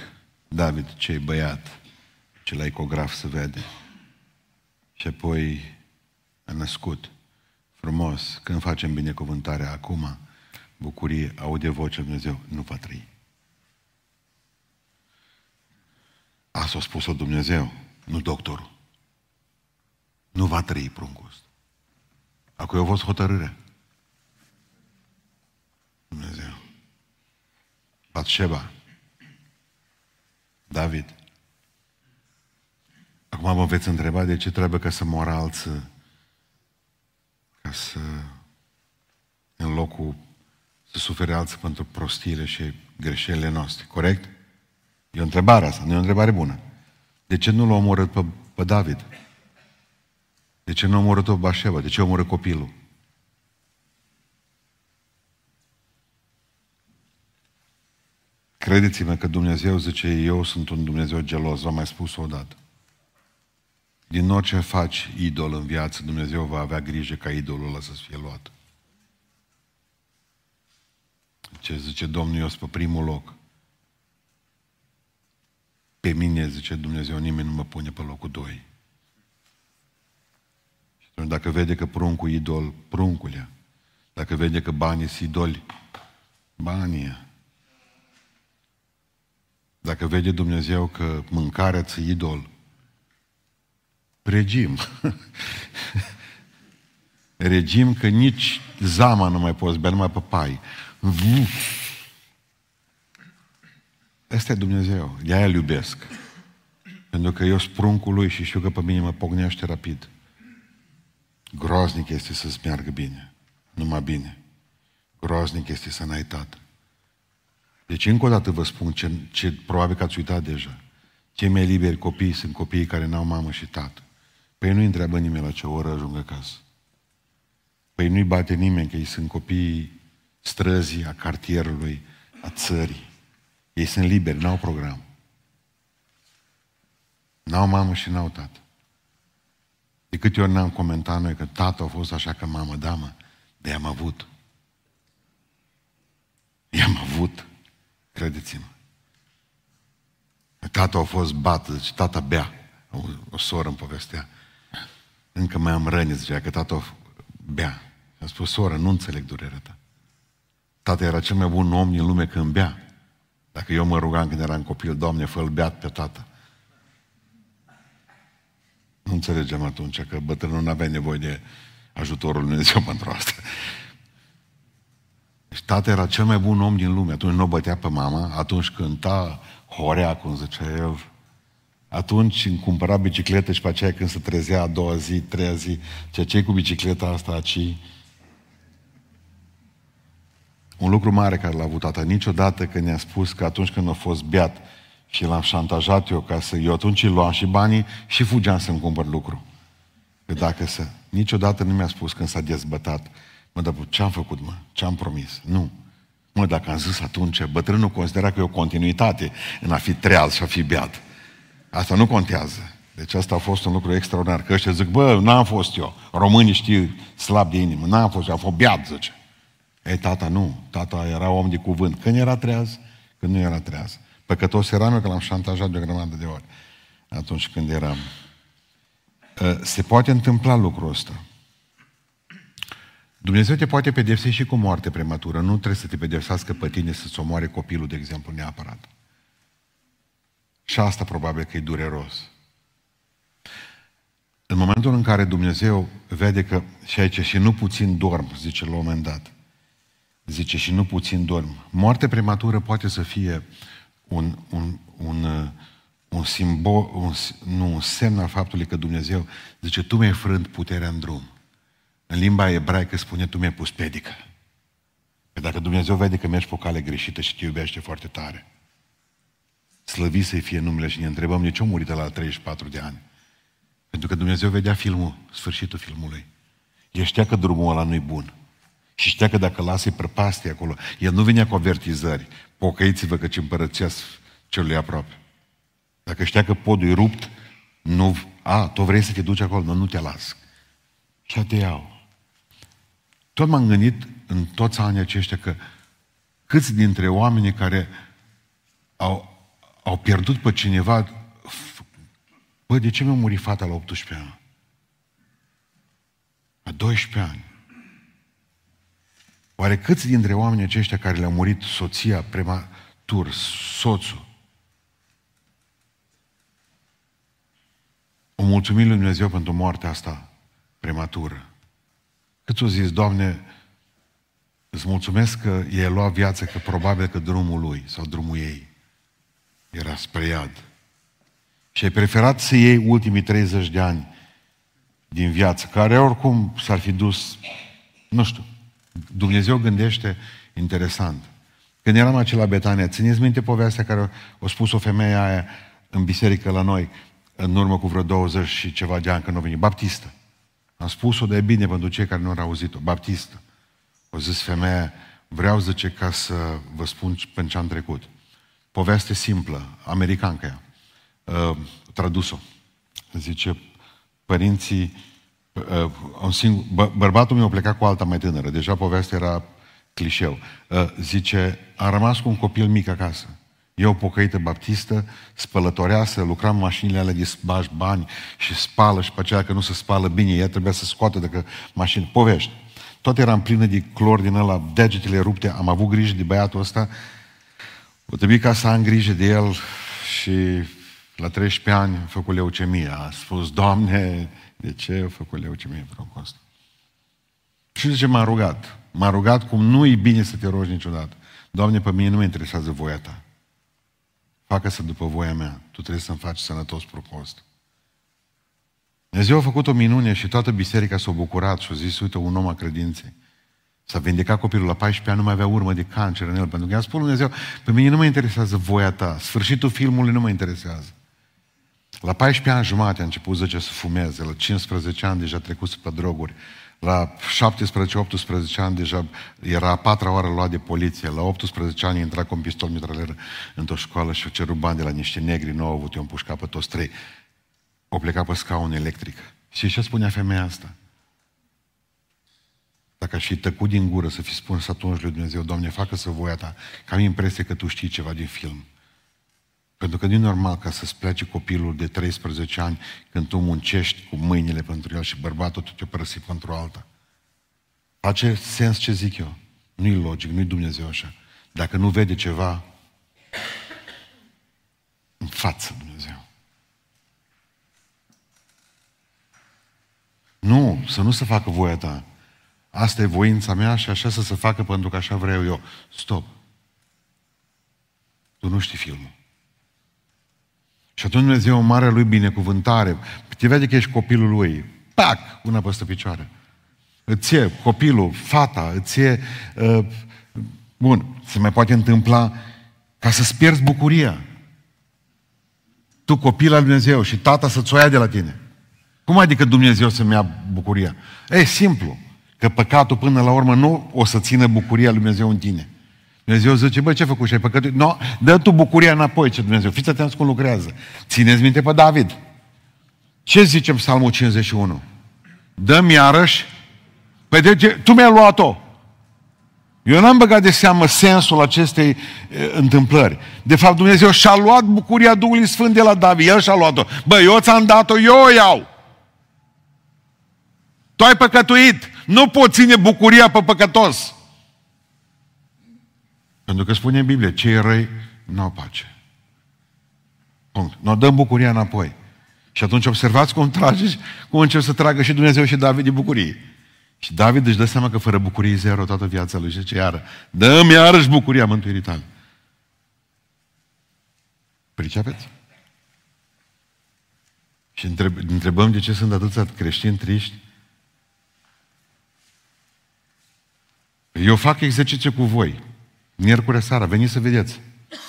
David, ce-i băiat, ce la ecograf se vede. Și apoi a născut. Frumos, când facem binecuvântarea acum, bucurie, aude vocea Dumnezeu, nu va trăi. Asta a spus-o Dumnezeu, nu doctorul. Nu va trăi pruncul ăsta. Acum a fost hotărârea. Dumnezeu. Batșeba. David. Acum vă veți întreba de ce trebuie ca să moară alții ca să în locul să sufere alții pentru prostiile și greșelile noastre. Corect? E o întrebare asta, nu e o întrebare bună. De ce nu l-a omorât pe David? De ce nu a omorât-o pe Batșeba? De ce a omorât copilul? Credeți-mă că Dumnezeu zice, eu sunt un Dumnezeu gelos, v-am mai spus-o odată. Din orice faci idol în viață, Dumnezeu va avea grijă ca idolul ăla să fie luat. Ce zice Domnul, eu sunt pe primul loc. Pe mine, zice Dumnezeu, nimeni nu mă pune pe locul 2. Și atunci, dacă vede că pruncul idol, prunculea. Dacă vede că banii sunt idoli, banii. Dacă vede Dumnezeu că mâncarea ți-e idol, regim. Regim că nici zama nu mai poți bea, numai pe pai. Ăsta e Dumnezeu, de-aia îl iubesc. Pentru că eu sunt pruncul lui și știu că pe mine mă pocnește rapid. Groaznic este să-ți meargă bine, numai bine. Groaznic este să n-ai tată. Deci încă o dată vă spun ce probabil că ați uitat deja. Cei mai liberi copii sunt copiii care n-au mamă și tată. Păi nu-i întreabă nimeni la ce oră ajung acasă. Păi nu-i bate nimeni că ei sunt copiii străzii, a cartierului, a țării. Ei sunt liberi, n-au program. N-au mamă și n-au tată. De câte ori n-am comentat noi că tată a fost așa că mamă, da mă, de i-am avut. I-am avut. Credeți-mă. Tata a fost bat, zice, tata bea. O soră îmi povestea. Încă mai am răni, zicea, că tata bea. Și am spus, soră, nu înțeleg durerea ta. Tata era cel mai bun om din lume când bea. Dacă eu mă rugam când eram copil, Doamne, fă-l beat pe tată. Nu înțelegem atunci că bătrânul nu avea nevoie de ajutorul lui Dumnezeu pentru asta. Deci tata era cel mai bun om din lume. Atunci nu o bătea pe mama, atunci cânta horea, cum zicea el, atunci îmi cumpăra bicicletă și pe aceea când se trezea a doua zi, treia zi, ceea ce e cu bicicleta asta aici. Un lucru mare care l-a avut tata, niciodată când ne-a spus că atunci când a fost beat și l-am șantajat eu ca să, eu atunci îi luam și banii și fugeam să-mi cumpăr lucru. Că dacă să, niciodată nu mi-a spus când s-a dezbătat, mă, dar ce-am făcut, mă? Ce-am promis? Nu. Mă, dacă am zis atunci, bătrânul considera că e o continuitate în a fi treaz și a fi beat. Asta nu contează. Deci asta a fost un lucru extraordinar. Că ăștia zic, bă, n-am fost eu. Românii știu slab de inimă. N-am fost eu, am fost beat, zice. Ei, tata nu. Tata era om de cuvânt. Când era treaz, când nu era treaz. Păcătos eram eu că l-am șantajat de o grămadă de ori. Atunci când eram. Se poate întâmpla lucrul ăsta. Dumnezeu te poate pedepsi și cu moarte prematură. Nu trebuie să te pedepsească pe tine să-ți omoare copilul, de exemplu, neapărat. Și asta probabil că e dureros. În momentul în care Dumnezeu vede că, și aici, și nu puțin dorm, zice la un moment dat, zice, și nu puțin dorm. Moartea prematură poate să fie un semn al faptului că Dumnezeu zice, tu mi-ai frânt puterea în drum. În limba ebraică spune, tu mi-ai pus pedică. Că dacă Dumnezeu vede că mergi pe o cale greșită și te iubește foarte tare, slăvit să-i fie numele, și ne întrebăm de ce a murit la 34 de ani. Pentru că Dumnezeu vedea filmul, sfârșitul filmului. El știa că drumul ăla nu-i bun. Și știa că dacă lasă-i prăpastie acolo. El nu venea cu avertizări. Pocăiți-vă căci împărăția celui aproape. Dacă știa că podul e rupt, nu... tu vrei să te duci acolo, nu te las. Și te iau. Tot m-am gândit în toți anii aceștia că câți dintre oamenii care au pierdut pe cineva, bă, de ce mi-a murit fata la 18 ani? La 12 ani. Oare câți dintre oamenii aceștia care le-a murit soția prematur, soțul, o mulțumit lui Dumnezeu pentru moartea asta prematură? Cât o zis, Doamne, îți mulțumesc că i-ai luat viața, că probabil că drumul lui sau drumul ei era spre iad. Și ai preferat să iei ultimii 30 de ani din viață, care oricum s-ar fi dus, nu știu, Dumnezeu gândește interesant. Când eram acela la Betanie, țineți minte povestea care o spus o femeie aia în biserică la noi, în urmă cu vreo 20 și ceva de ani când a venit, baptistă. Am spus-o de bine pentru cei care nu au auzit-o, baptistă. O zis femeia, vreau, zice, ca să vă spun până ce am trecut. Poveste simplă, americancă ea, tradus-o. Zice, părinții, bărbatul meu pleca cu alta mai tânără, deja povestea era clișeu. Zice, am rămas cu un copil mic acasă. Eu, pocăită baptistă, spălătoreasă, lucram mașinile alea de spălat bani și spală și pe aceea că nu se spală bine, ea trebuia să scoată dacă mașini, povești. Tot eram plină de clor din ăla, degetele rupte, am avut grijă de băiatul ăsta. O trebuie ca să am grijă de el și la 13 ani a făcut leucemie. A spus, Doamne, de ce a făcut leucemie pe ăsta? Și zice, m-a rugat. M-a rugat cum nu e bine să te rogi niciodată. Doamne, pe mine nu mă interesează voia ta. Facă-se după voia mea. Tu trebuie să-mi faci sănătos procost. Dumnezeu a făcut o minune și toată biserica s-a bucurat și a zis, uite, un om a credinței. S-a vindecat copilul la 14 ani, nu mai avea urmă de cancer în el, pentru că i-a spus lui Dumnezeu, pe mine nu mă interesează voia ta, sfârșitul filmului nu mă interesează. La 14 ani jumate a început, zice, să fumeze, la 15 ani deja trecuse pe droguri, la 17-18 ani deja era a patra oară luat de poliție, la 18 ani intra cu un pistol mitraler într-o școală și a cerut bani de la niște negri, nu au avut, eu împușcat pe toți trei. O pleca pe scaun electric. Și ce spunea femeia asta? Dacă aș fi tăcut din gură să fi spus atunci lui Dumnezeu, Doamne, facă-se voia ta, că am impresie că tu știi ceva din film. Pentru că nu e normal ca să-ți plece copilul de 13 ani când tu muncești cu mâinile pentru el și bărbatul tu te părăsi pentru alta. Face sens ce zic eu. Nu-i logic, nu-i Dumnezeu așa. Dacă nu vede ceva, față Dumnezeu. Nu, să nu se facă voia ta. Asta e voința mea și așa să se facă pentru că așa vreau eu. Stop. Tu nu știi filmul. Și atunci Dumnezeu, în marea lui binecuvântare, te vede că ești copilul lui. Pac! Una peste picioare. Îți e copilul, fata, îți e... Bun, se mai poate întâmpla ca să-ți pierzi bucuria. Tu copil al Dumnezeu și tata să-ți o ia de la tine. Cum adică Dumnezeu să-mi ia bucuria? E simplu. Că păcatul până la urmă nu o să țină bucuria lui Dumnezeu în tine. Dumnezeu zice, băi, ce ai făcut și ai păcătuit? No, dă tu bucuria înapoi, ce Dumnezeu. Fiți atenți cum lucrează. Țineți minte pe David. Ce zice Psalmul 51? Dă-mi iarăși. Păi de ce? Tu mi-ai luat-o. Eu n-am băgat de seamă sensul acestei întâmplări. De fapt, Dumnezeu și-a luat bucuria Duhului Sfânt de la David. El și-a luat-o. Băi, eu ți-am dat-o, eu o iau. Tu ai păcătuit. Nu poți ține bucuria pe păcătos. Pentru că spune în Biblie, cei răi n-au pace. Punct. Nu dăm bucuria înapoi. Și atunci observați cum trage, cum începe să tragă și Dumnezeu și David de bucurie. Și David își dă seama că fără bucurie e zero toată viața lui. Și zice, iară, dă-mi iarăși bucuria mântuirii tale. Pricepeți? Și întrebăm de ce sunt atâția creștini triști. Eu fac exerciții cu voi. Miercurea seara, veniți să vedeți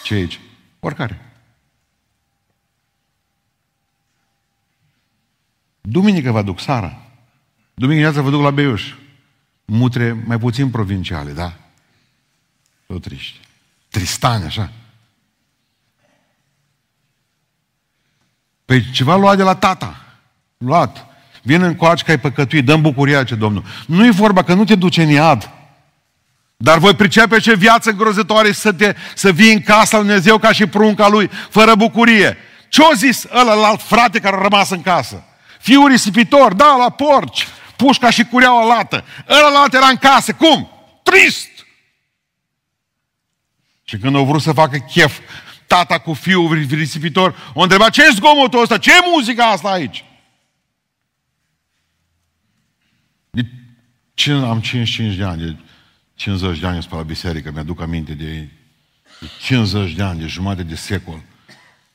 ce e aici. Oricare. Duminică vă duc, seara. Duminică dimineața vă duc la Beiuș. Mutre mai puțin provinciale, da? Tot triști. Tristani, așa. Păi ceva luat de la tata. Luat. Vine încoace că ai păcătuit, dă-mi bucuria, ce Domnul. Nu e vorba că nu te duce în iad. Dar voi pricepe ce viață îngrozitoare să vii în casa lui Dumnezeu ca și prunca lui, fără bucurie. Ce-o zis ălălalt frate care a rămas în casă? Fiul risipitor, da, la porci, pușca și cureaua lată. Ălălalt era în casă. Cum? Trist! Și când au vrut să facă chef tata cu fiul risipitor, o întreba, ce-i zgomotul ăsta? Ce-i muzica asta aici? Am 55 de ani, 50 de ani spre la biserică, mi-aduc aminte de 50 de ani, de jumătate de secol,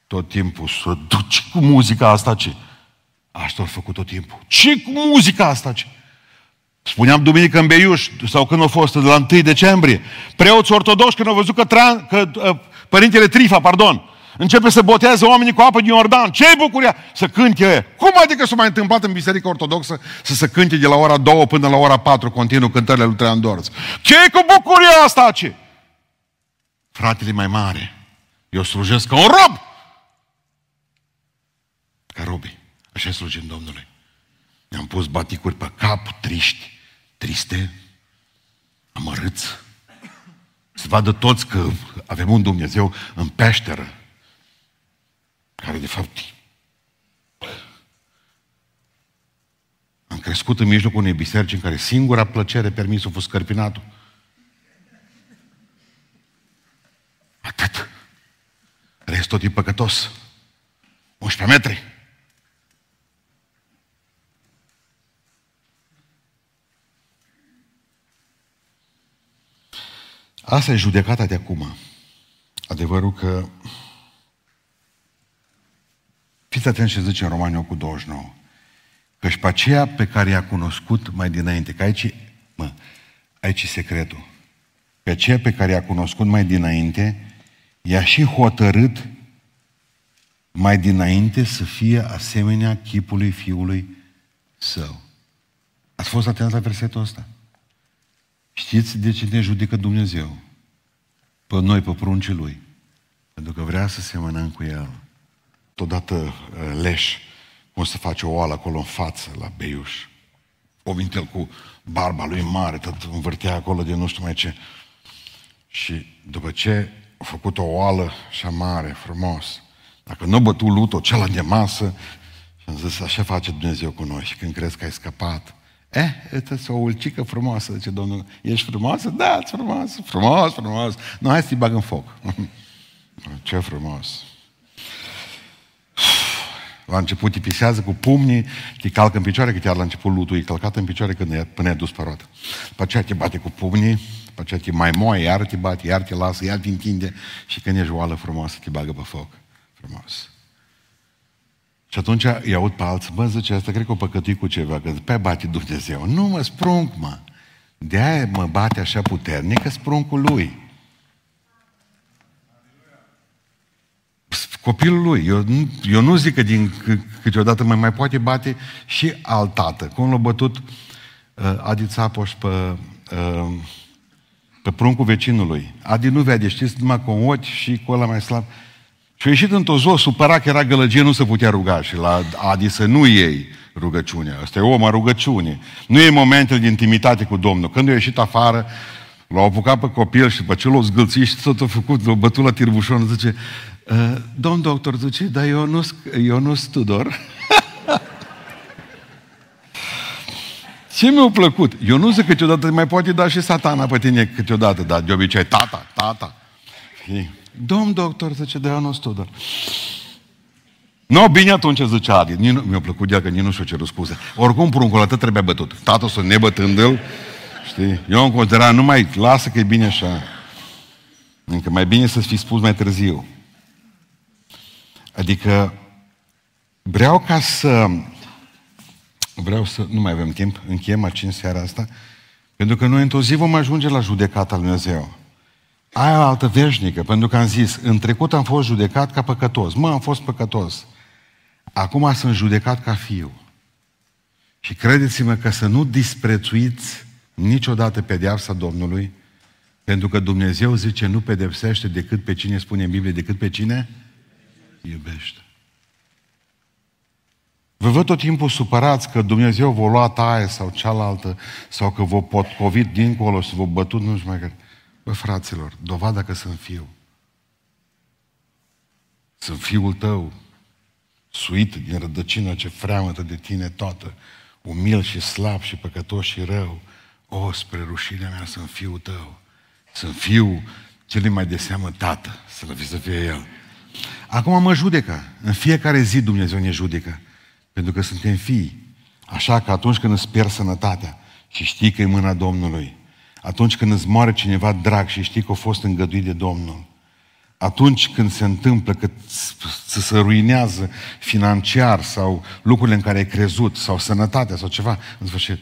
tot timpul să duci cu muzica asta ce? Asta l-a făcut tot timpul. Ce cu muzica asta ce? Spuneam duminică în Beiuș, sau când a fost, de la 1 decembrie, preoți ortodoși când au văzut că părintele Trifa, începe să botează oamenii cu apă din Iordan. Ce-i bucuria? Să cânte. Cum adică s-a mai întâmplat în biserica ortodoxă să se cânte de la ora 2 până la ora 4 continuu cântările lui Treandorț? Ce-i cu bucuria asta ce? Fratele mai mare, eu slujesc ca un rob! Ca robii. Așa slujim Domnului. Ne-am pus baticuri pe cap, triști, triste, amărâți. Se vadă toți că avem un Dumnezeu în peșteră, care de fapt am crescut în mijlocul unei biserici în care singura plăcere permisă a fost scărpinatul. Atât. Restul tot e păcătos. 11 metri. Asta e judecata de acum. Adevărul că fiți atenți ce zice în Romani 8:29. Căci pe aceea pe care i-a cunoscut mai dinainte. Că aici e secretul. Pe aceea pe care i-a cunoscut mai dinainte, i-a și hotărât mai dinainte să fie asemenea chipului Fiului Său. Ați fost atenți la versetul ăsta? Știți de ce ne judecă Dumnezeu? Pe noi, pe pruncii Lui. Pentru că vrea să semănăm cu El. Totodată leș, cum să face o oală acolo în față, la Beiuș. O vintel cu barba lui mare, tot învârtea acolo de nu știu mai ce. Și după ce a făcut o oală așa mare, frumos, dacă nu a bătut lutul, celălalt de masă, și-am zis, așa face Dumnezeu cu noi. Și când crezi că ai scăpat, ăsta-s o ulcică frumoasă, zice Domnul, ești frumoasă? Da, ești frumoasă, frumos, frumos. Nu, hai să-i bag în foc. Ce frumos. La început te pisează cu pumnii, te calcă în picioare, că chiar la început lutul e călcat în picioare până i-a dus pe roată. După aceea te bate cu pumnii, după aceea te mai moaie, iar te bate, iar te lasă, iar te întinde și când ești oală frumoasă, te bagă pe foc. Frumos. Și atunci îi aud pe alții, bă, zice, asta cred că o păcătui cu ceva, că pe bate Dumnezeu. Nu mă sprunc, mă. De-aia mă bate așa puternic, că spruncul lui. Copilul lui. Eu nu zic că câteodată mai poate bate și alt tată. Cum l-a bătut Adi Țapoș pe pruncul vecinului. Adi nu vede, știți, numai cu un ochi și cu ăla mai slab. Și a ieșit într-o zi, supărat că era gălăgie, nu se putea ruga. Și la Adi să nu iei rugăciunea. Asta e om a rugăciunii. Nu e momentele de intimitate cu Domnul. Când a ieșit afară, l-au apucat pe copil și după ce l-au zgâlțit și tot a făcut, l-au bătut la tirbușon, zice, domn doctor, zice, dar Ionus Tudor. Ce mi-a plăcut? Eu nu zic câteodată, mai poate da și satana pe tine câteodată, dar de obicei, tata. Domn doctor, zice, dar Ionus Tudor. Nu, bine atunci, zice Adi. Mi-a plăcut de-a că nici nu și-o cerut scuze. Oricum, pruncul atât trebuia bătut. Tatăl să ne bătându-l. Știi? Eu îmi consideram, numai lasă că e bine așa. Încă mai bine să-ți fi spus mai târziu. Adică vreau ca să... Nu mai avem timp, încheiem la 5 seara asta, pentru că noi într-o zi vom ajunge la judecata lui Dumnezeu. Aia altă veșnică, pentru că am zis, în trecut am fost judecat ca păcătos. Mă, am fost păcătos. Acum sunt judecat ca fiu. Și credeți-mă că să nu disprețuiți niciodată pedeapsa Domnului, pentru că Dumnezeu zice nu pedepsește decât pe cine, spune în Biblie, decât pe cine iubește. Vă văd tot timpul supărați că Dumnezeu v-a luat aia sau cealaltă, sau că v-a potcovit dincolo și v-a bătut, nu știu mai care. Bă, fraților, dovada că sunt fiu. Sunt fiul tău, suit din rădăcină ce freamătă de tine toată, umil și slab și păcătos și rău. O, spre rușinea mea sunt fiul tău. Sunt fiul celui mai de seamă tată, slăvit să fie el. Acum mă judecă. În fiecare zi Dumnezeu ne judecă. Pentru că suntem fii. Așa că atunci când îți pierzi sănătatea și știi că e mâna Domnului, atunci când îți moare cineva drag și știi că a fost îngăduit de Domnul, atunci când se întâmplă că se ruinează financiar sau lucrurile în care ai crezut sau sănătatea sau ceva, în sfârșit,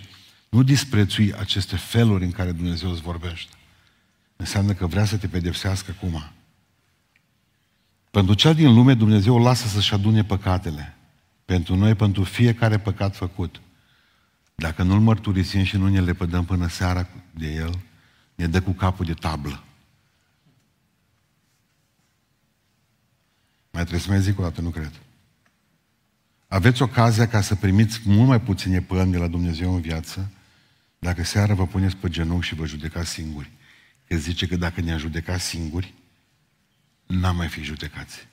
nu disprețui aceste feluri în care Dumnezeu îți vorbește. Înseamnă că vrea să te pedepsească acum. Pentru cel din lume, Dumnezeu lasă să-și adune păcatele. Pentru noi, pentru fiecare păcat făcut. Dacă nu-l mărturisim și nu ne lepădăm până seara de el, ne dă cu capul de tablă. Mai trebuie să mai zic o dată, nu cred. Aveți ocazia ca să primiți mult mai puține pălmi de la Dumnezeu în viață, dacă seara vă puneți pe genunchi și vă judecați singuri. Că zice că dacă ne-am judecat singuri, n-am mai fi judecați.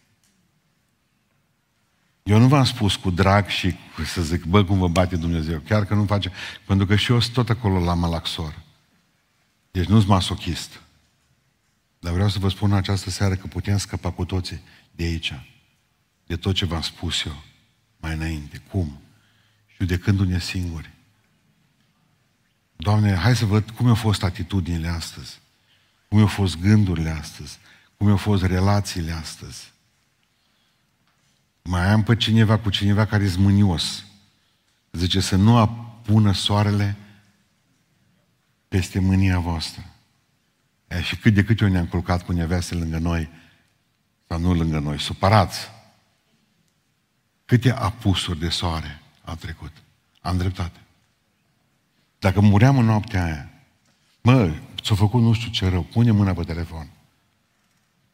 Eu nu v-am spus cu drag și să zic, bă, cum vă bate Dumnezeu. Chiar că nu face, pentru că și eu sunt tot acolo la malaxor. Deci nu-s masochist. Dar vreau să vă spun această seară că putem scăpa cu toții de aici. De tot ce v-am spus eu mai înainte. Cum? Judecându-ne singuri. Doamne, hai să văd cum au fost atitudinile astăzi. Cum au fost gândurile astăzi. Cum au fost relațiile astăzi. Mai am pe cineva cu cineva care e mânios. Zice să nu apună soarele peste mânia voastră. E, și cât de câte ori ne-am culcat cu neveste lângă noi, sau nu lângă noi, supărați. Câte apusuri de soare a trecut. Am dreptate. Dacă muream în noaptea aia, mă, ți-a făcut nu știu ce rău, pune mâna pe telefon.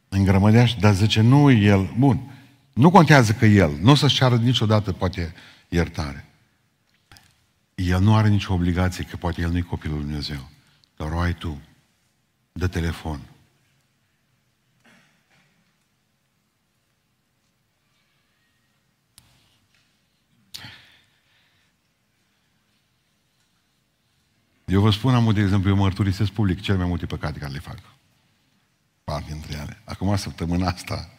Îngrămădeași, dar zice, nu el, bun. Nu contează că el, nu o să-și ceară niciodată, poate, iertare. El nu are nicio obligație, că poate el nu-i copilul lui Dumnezeu. Dar o ai tu, dă telefon. Eu vă spun, de exemplu, eu mărturisesc public cele mai multe păcate care le fac. Parte dintre ele. Acum, săptămâna asta,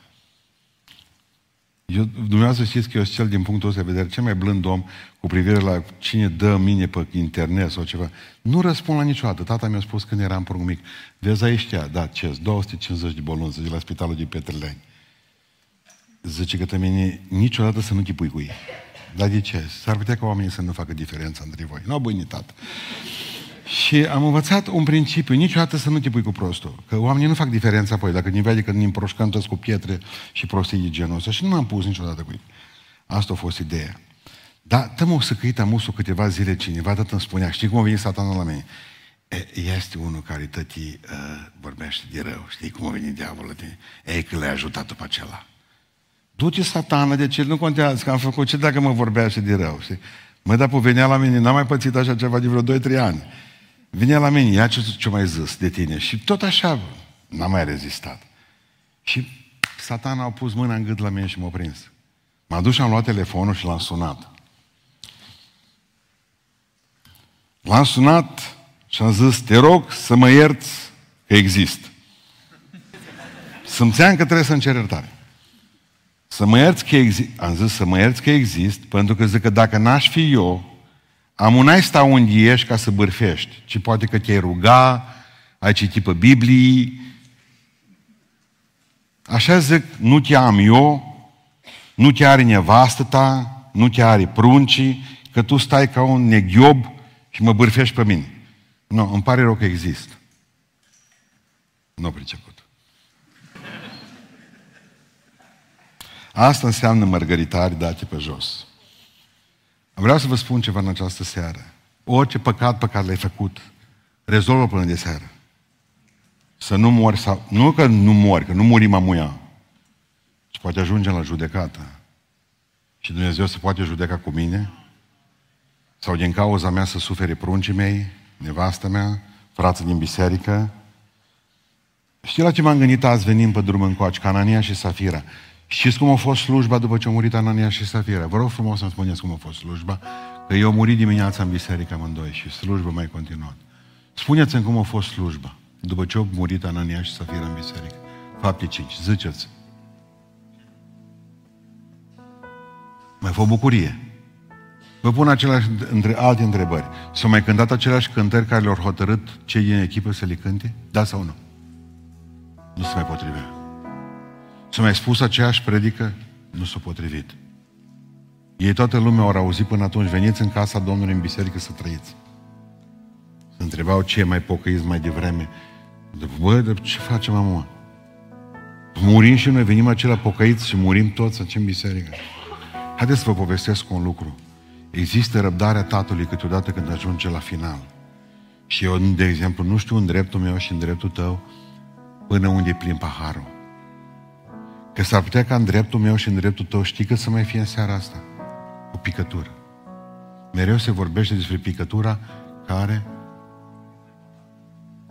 Dumneavoastră știți că eu sunt cel, din punctul ăsta de vedere, cel mai blând om cu privire la cine dă mine pe internet sau ceva. Nu răspund la niciodată. Tata mi-a spus când eram prunc mic, vezi aiștia, da, ce-s, 250 de bolunți de la spitalul de Petreleni. Zice că te mine niciodată să nu chipui cu ei. Dar de ce? S-ar putea ca oamenii să nu facă diferența între voi. Nu au băinitate. Și am învățat un principiu, niciodată să nu te pui cu prostul. Că oamenii nu fac diferența apoi, dacă ne vede că ne împroșcăm toți cu pietre și prostii de genul ăsta. Și nu m-am pus niciodată cu ei. Asta a fost ideea. Dar tămă să căita musul câteva zile cineva, tot îmi spunea, știi cum a venit satanul la mine? Este unul care tătii vorbește de rău, știi cum a venit diavolul la tine? Ei, că l-ai ajutat după acela. Du-te, satană, de ce? Nu contează că am făcut ce dacă mă vorbește de rău, știi? Mă, dar venea la mine, n-am mai pățit așa ceva de vreo 2-3 ani. Vine la mine, ia ce mai zis de tine. Și tot așa, n-am mai rezistat. Și satana a pus mâna în gât la mine și m-a prins. M-a dus și am luat telefonul și l-am sunat. L-am sunat și am zis, te rog să mă ierți că exist. Simțeam că trebuie să încer iertare. Să mă ierți că exist. Am zis, să mă ierți că exist, pentru că zic că dacă n-aș fi eu, amânai sta unde ești ca să bârfești, ci poate că te-ai ruga, ai citit pe Biblie. Așa zic, nu te am eu, nu te are nevastă ta, nu te are pruncii, că tu stai ca un neghiob și mă bârfești pe mine. Nu, îmi pare rău că există. Nu a priceput. Asta înseamnă mărgăritari date pe jos. Vreau să vă spun ceva în această seară. Orice păcat pe care l-ai făcut, rezolvă până de seară. Să nu mori sau... Nu că nu mori, că nu murim amuia. Și poate ajungem la judecată. Și Dumnezeu se poate judeca cu mine? Sau din cauza mea să sufere pruncii mei, nevastă mea, frații din biserică? Știi la ce m-am gândit azi venind pe drum încoace? Ca Anania și Safira. Știți cum a fost slujba după ce a murit Anania și Safira? Vă rog frumos să-mi spuneți cum a fost slujba, că eu muri dimineața în biserică amândoi și slujba mai continuat. Spuneți-mi cum a fost slujba după ce a murit Anania și Safira în biserică. Fapte 5, ziceți. Mai fă bucurie. Vă pun aceleași alte întrebări. S-au mai cântat aceleași cântări care le-au hotărât cei din echipă să le cânte? Da sau nu? Nu se mai potrivea. S-a mai spus aceeași predică? Nu s-a potrivit. Ei toată lumea au auzit până atunci, veniți în casa Domnului, în biserică să trăiți. Se întrebau ce mai pocăiți mai devreme. Bă, de ce facem, mamă? Murim și noi, venim acelea pocăiți și murim toți în biserică. Haideți să vă povestesc un lucru. Există răbdarea Tatălui câteodată când ajunge la final. Și eu, de exemplu, nu știu în dreptul meu și în dreptul tău până unde e plin paharul. Că s-ar putea ca în dreptul meu și în dreptul tău, știi că să mai fie în seara asta o picătură. Mereu se vorbește despre picătura care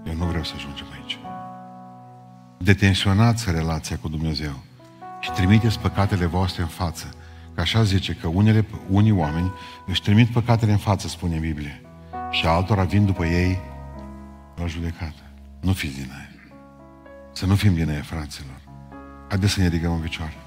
eu nu vreau să ajungem aici. Detensionați relația cu Dumnezeu și trimiteți păcatele voastre în față. Că așa zice că unii oameni își trimit păcatele în față, spune Biblia, și altora vin după ei la judecată. Nu fiți din aia. Să nu fim din aia, fraților. Haideți să ne ridicăm în picioare.